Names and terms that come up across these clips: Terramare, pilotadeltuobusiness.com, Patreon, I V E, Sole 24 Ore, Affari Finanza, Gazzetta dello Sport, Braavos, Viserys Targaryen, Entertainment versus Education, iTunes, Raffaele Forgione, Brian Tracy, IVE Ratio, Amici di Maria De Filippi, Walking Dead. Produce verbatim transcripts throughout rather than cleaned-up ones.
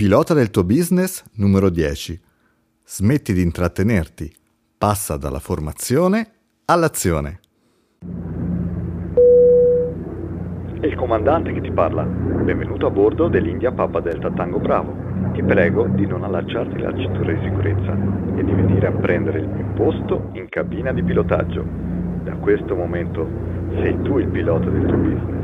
Pilota del tuo business numero dieci. Smetti di intrattenerti. Passa dalla formazione all'azione. È il comandante che ti parla. Benvenuto a bordo dell'India Papa Delta Tango Bravo. Ti prego di non allacciarti la cintura di sicurezza e di venire a prendere il mio posto in cabina di pilotaggio. Da questo momento sei tu il pilota del tuo business.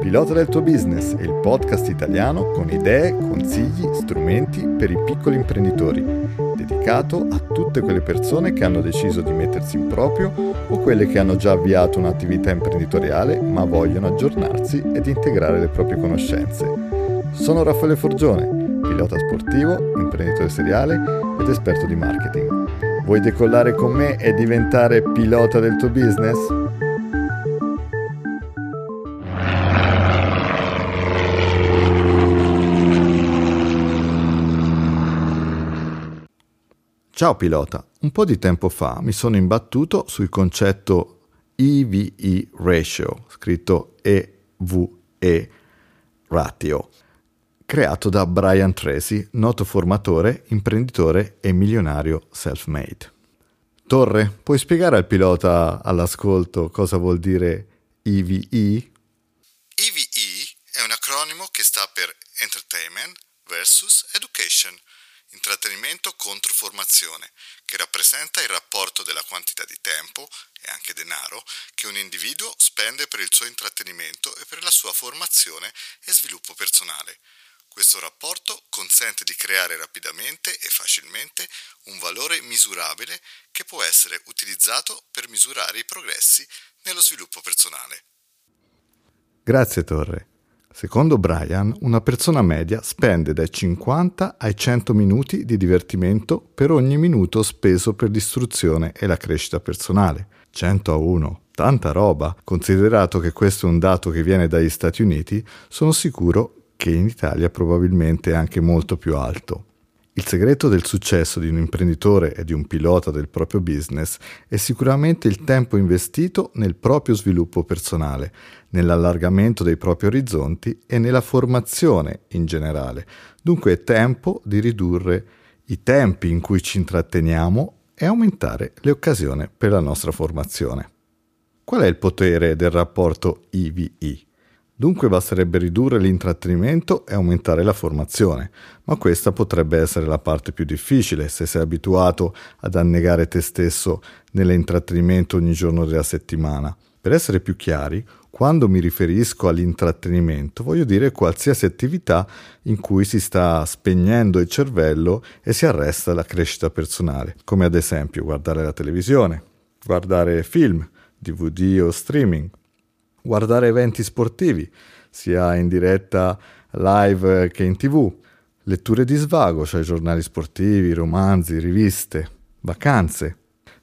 Pilota del tuo business è il podcast italiano con idee, consigli, strumenti per i piccoli imprenditori, dedicato a tutte quelle persone che hanno deciso di mettersi in proprio o quelle che hanno già avviato un'attività imprenditoriale ma vogliono aggiornarsi ed integrare le proprie conoscenze. Sono Raffaele Forgione, pilota sportivo, imprenditore seriale ed esperto di marketing. Vuoi decollare con me e diventare pilota del tuo business? Ciao pilota, un po' di tempo fa mi sono imbattuto sul concetto I V E Ratio, scritto E V E Ratio, creato da Brian Tracy, noto formatore, imprenditore e milionario self-made. Torre, puoi spiegare al pilota all'ascolto cosa vuol dire I V E? I V E è un acronimo che sta per Entertainment versus Education, intrattenimento contro formazione, che rappresenta il rapporto della quantità di tempo e anche denaro che un individuo spende per il suo intrattenimento e per la sua formazione e sviluppo personale. Questo rapporto consente di creare rapidamente e facilmente un valore misurabile che può essere utilizzato per misurare i progressi nello sviluppo personale. Grazie Torre. Secondo Brian, una persona media spende dai cinquanta ai cento minuti di divertimento per ogni minuto speso per l'istruzione e la crescita personale. cento a uno, tanta roba! Considerato che questo è un dato che viene dagli Stati Uniti, sono sicuro che in Italia probabilmente è anche molto più alto. Il segreto del successo di un imprenditore e di un pilota del proprio business è sicuramente il tempo investito nel proprio sviluppo personale, nell'allargamento dei propri orizzonti e nella formazione in generale. Dunque è tempo di ridurre i tempi in cui ci intratteniamo e aumentare le occasioni per la nostra formazione. Qual è il potere del rapporto I V E? Dunque basterebbe ridurre l'intrattenimento e aumentare la formazione, ma questa potrebbe essere la parte più difficile se sei abituato ad annegare te stesso nell'intrattenimento ogni giorno della settimana. Per essere più chiari, quando mi riferisco all'intrattenimento voglio dire qualsiasi attività in cui si sta spegnendo il cervello e si arresta la crescita personale, come ad esempio guardare la televisione, guardare film, D V D o streaming, guardare eventi sportivi, sia in diretta live che in tv, letture di svago, cioè giornali sportivi, romanzi, riviste, vacanze,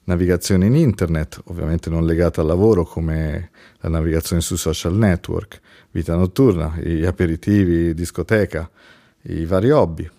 navigazione in internet, ovviamente non legata al lavoro come la navigazione su social network, vita notturna, gli aperitivi, discoteca, i vari hobby.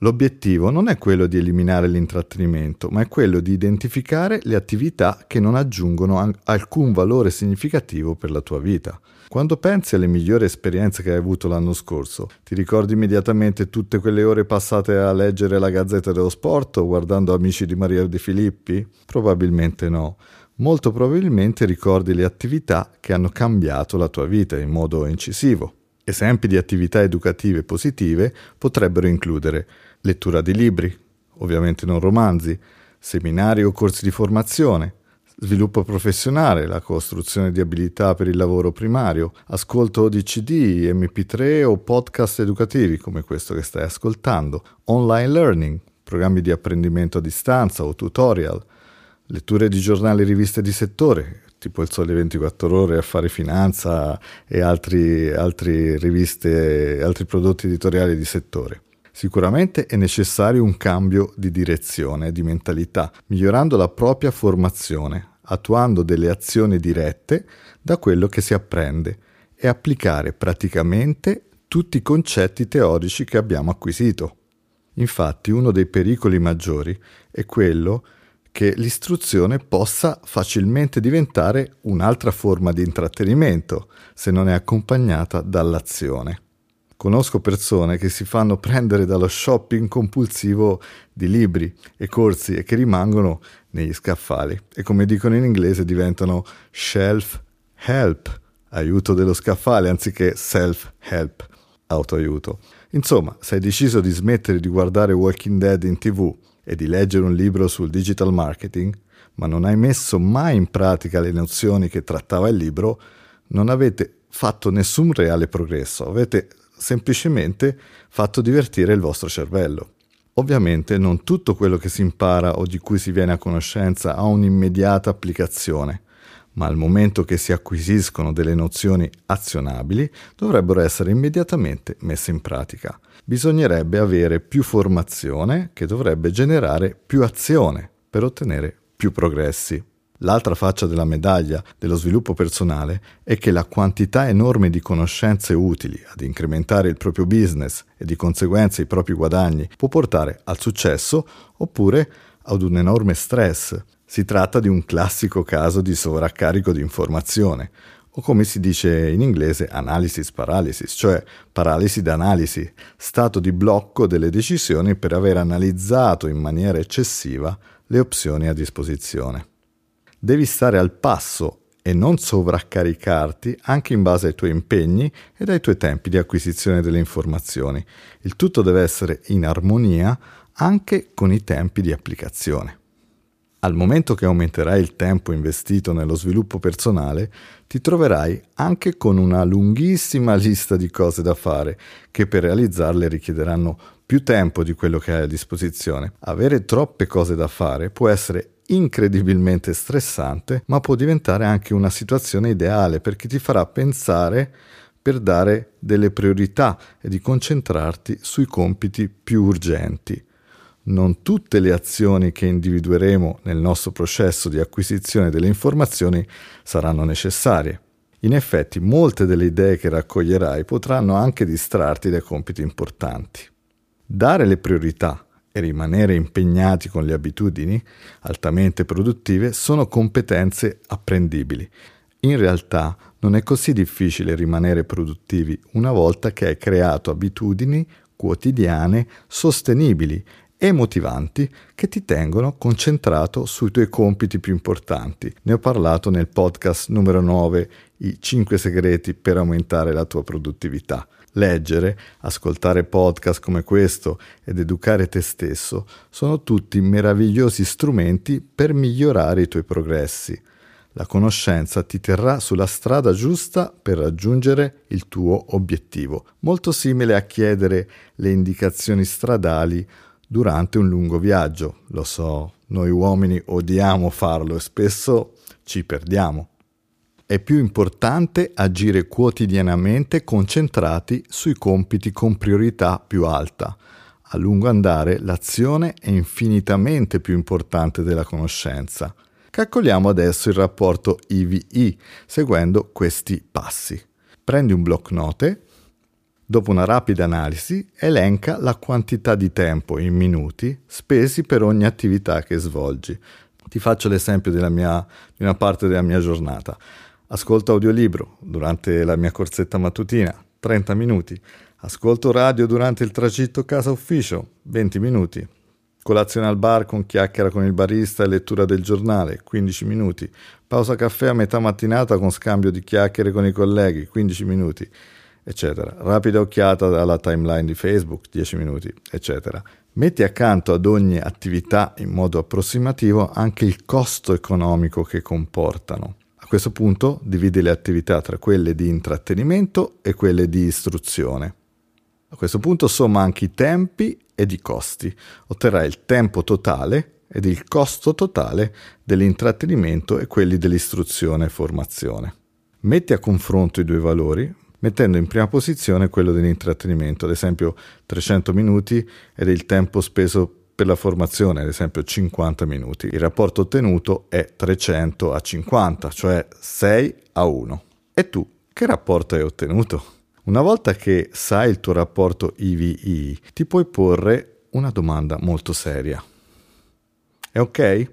L'obiettivo non è quello di eliminare l'intrattenimento, ma è quello di identificare le attività che non aggiungono alcun valore significativo per la tua vita. Quando pensi alle migliori esperienze che hai avuto l'anno scorso, ti ricordi immediatamente tutte quelle ore passate a leggere la Gazzetta dello Sport o guardando Amici di Maria De Filippi? Probabilmente no. Molto probabilmente ricordi le attività che hanno cambiato la tua vita in modo incisivo. Esempi di attività educative positive potrebbero includere lettura di libri, ovviamente non romanzi, seminari o corsi di formazione, sviluppo professionale, la costruzione di abilità per il lavoro primario, ascolto di C D, M P tre o podcast educativi come questo che stai ascoltando, online learning, programmi di apprendimento a distanza o tutorial, letture di giornali e riviste di settore, tipo il Sole ventiquattro Ore, Affari Finanza e altri, altri riviste, altri prodotti editoriali di settore. Sicuramente è necessario un cambio di direzione, di mentalità, migliorando la propria formazione, attuando delle azioni dirette da quello che si apprende e applicare praticamente tutti i concetti teorici che abbiamo acquisito. Infatti, uno dei pericoli maggiori è quello che l'istruzione possa facilmente diventare un'altra forma di intrattenimento, se non è accompagnata dall'azione. Conosco persone che si fanno prendere dallo shopping compulsivo di libri e corsi e che rimangono negli scaffali e, come dicono in inglese, diventano shelf help, aiuto dello scaffale, anziché self help, autoaiuto. Insomma, se hai deciso di smettere di guardare Walking Dead in tv e di leggere un libro sul digital marketing, ma non hai messo mai in pratica le nozioni che trattava il libro, non avete fatto nessun reale progresso, avete semplicemente fatto divertire il vostro cervello. Ovviamente non tutto quello che si impara o di cui si viene a conoscenza ha un'immediata applicazione, ma al momento che si acquisiscono delle nozioni azionabili dovrebbero essere immediatamente messe in pratica. Bisognerebbe avere più formazione che dovrebbe generare più azione per ottenere più progressi. L'altra faccia della medaglia dello sviluppo personale è che la quantità enorme di conoscenze utili ad incrementare il proprio business e di conseguenza i propri guadagni può portare al successo oppure ad un enorme stress. Si tratta di un classico caso di sovraccarico di informazione, o come si dice in inglese analysis paralysis, cioè paralisi d'analisi, stato di blocco delle decisioni per aver analizzato in maniera eccessiva le opzioni a disposizione. Devi stare al passo e non sovraccaricarti anche in base ai tuoi impegni ed ai tuoi tempi di acquisizione delle informazioni. Il tutto deve essere in armonia anche con i tempi di applicazione. Al momento che aumenterai il tempo investito nello sviluppo personale, ti troverai anche con una lunghissima lista di cose da fare che per realizzarle richiederanno più tempo di quello che hai a disposizione. Avere troppe cose da fare può essere incredibilmente stressante, ma può diventare anche una situazione ideale perché ti farà pensare per dare delle priorità e di concentrarti sui compiti più urgenti. Non tutte le azioni che individueremo nel nostro processo di acquisizione delle informazioni saranno necessarie. In effetti, molte delle idee che raccoglierai potranno anche distrarti dai compiti importanti. Dare le priorità e rimanere impegnati con le abitudini altamente produttive sono competenze apprendibili. In realtà non è così difficile rimanere produttivi una volta che hai creato abitudini quotidiane sostenibili e motivanti che ti tengono concentrato sui tuoi compiti più importanti. Ne ho parlato nel podcast numero nove, i cinque segreti per aumentare la tua produttività. Leggere, ascoltare podcast come questo ed educare te stesso sono tutti meravigliosi strumenti per migliorare i tuoi progressi. La conoscenza ti terrà sulla strada giusta per raggiungere il tuo obiettivo, molto simile a chiedere le indicazioni stradali durante un lungo viaggio. Lo so, noi uomini odiamo farlo e spesso ci perdiamo. È più importante agire quotidianamente concentrati sui compiti con priorità più alta. A lungo andare l'azione è infinitamente più importante della conoscenza. Calcoliamo adesso il rapporto I V I seguendo questi passi. Prendi un bloc note. Dopo una rapida analisi, elenca la quantità di tempo in minuti spesi per ogni attività che svolgi. Ti faccio l'esempio della mia, di una parte della mia giornata. Ascolto audiolibro durante la mia corsetta mattutina, trenta minuti. Ascolto radio durante il tragitto casa-ufficio, venti minuti. Colazione al bar con chiacchiera con il barista e lettura del giornale, quindici minuti. Pausa caffè a metà mattinata con scambio di chiacchiere con i colleghi, quindici minuti. Eccetera. Rapida occhiata alla timeline di Facebook, dieci minuti, eccetera. Metti accanto ad ogni attività in modo approssimativo anche il costo economico che comportano. A questo punto dividi le attività tra quelle di intrattenimento e quelle di istruzione. A questo punto somma anche i tempi ed i costi. Otterrai il tempo totale ed il costo totale dell'intrattenimento e quelli dell'istruzione e formazione. Metti a confronto i due valori, mettendo in prima posizione quello dell'intrattenimento, ad esempio trecento minuti, ed il tempo speso per la formazione, ad esempio cinquanta minuti. Il rapporto ottenuto è trecento a cinquanta, cioè sei a uno. E tu, che rapporto hai ottenuto? Una volta che sai il tuo rapporto I V I, ti puoi porre una domanda molto seria. È ok?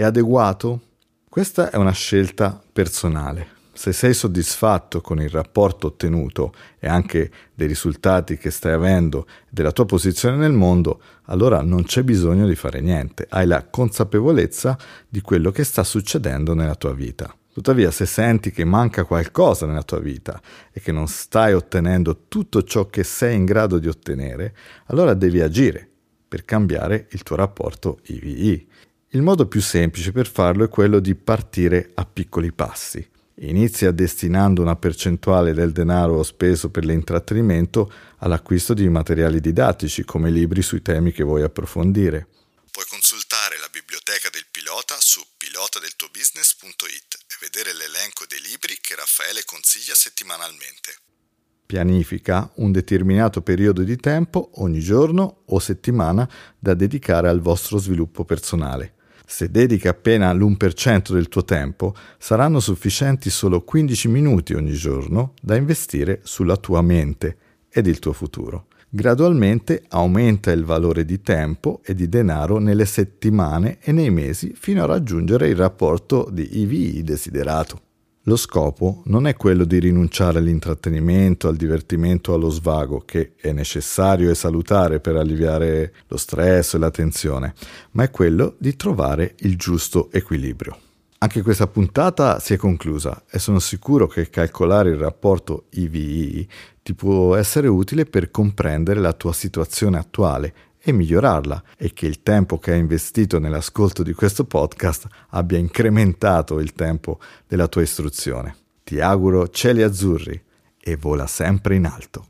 È adeguato? Questa è una scelta personale. Se sei soddisfatto con il rapporto ottenuto e anche dei risultati che stai avendo e della tua posizione nel mondo, allora non c'è bisogno di fare niente, hai la consapevolezza di quello che sta succedendo nella tua vita. Tuttavia, se senti che manca qualcosa nella tua vita e che non stai ottenendo tutto ciò che sei in grado di ottenere, allora devi agire per cambiare il tuo rapporto I V I. Il modo più semplice per farlo è quello di partire a piccoli passi. Inizia destinando una percentuale del denaro speso per l'intrattenimento all'acquisto di materiali didattici come libri sui temi che vuoi approfondire. Puoi consultare la biblioteca del pilota su pilota del tuo business punto it e vedere l'elenco dei libri che Raffaele consiglia settimanalmente. Pianifica un determinato periodo di tempo ogni giorno o settimana da dedicare al vostro sviluppo personale. Se dedichi appena l'uno per cento del tuo tempo, saranno sufficienti solo quindici minuti ogni giorno da investire sulla tua mente ed il tuo futuro. Gradualmente aumenta il valore di tempo e di denaro nelle settimane e nei mesi fino a raggiungere il rapporto di I V I desiderato. Lo scopo non è quello di rinunciare all'intrattenimento, al divertimento, allo svago, che è necessario e salutare per alleviare lo stress e la tensione, ma è quello di trovare il giusto equilibrio. Anche questa puntata si è conclusa e sono sicuro che calcolare il rapporto I V I ti può essere utile per comprendere la tua situazione attuale e migliorarla, e che il tempo che hai investito nell'ascolto di questo podcast abbia incrementato il tempo della tua istruzione. Ti auguro cieli azzurri e vola sempre in alto.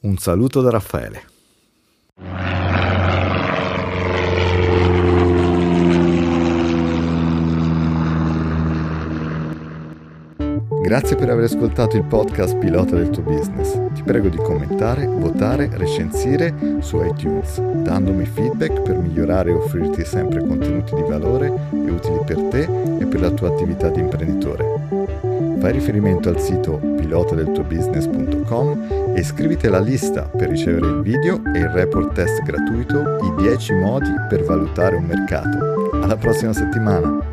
Un saluto da Raffaele. Grazie per aver ascoltato il podcast Pilota del tuo business. Ti prego di commentare, votare, recensire su iTunes, dandomi feedback per migliorare e offrirti sempre contenuti di valore e utili per te e per la tua attività di imprenditore. Fai riferimento al sito pilota del tuo business punto com e iscriviti alla lista per ricevere il video e il report test gratuito I dieci modi per valutare un mercato. Alla prossima settimana!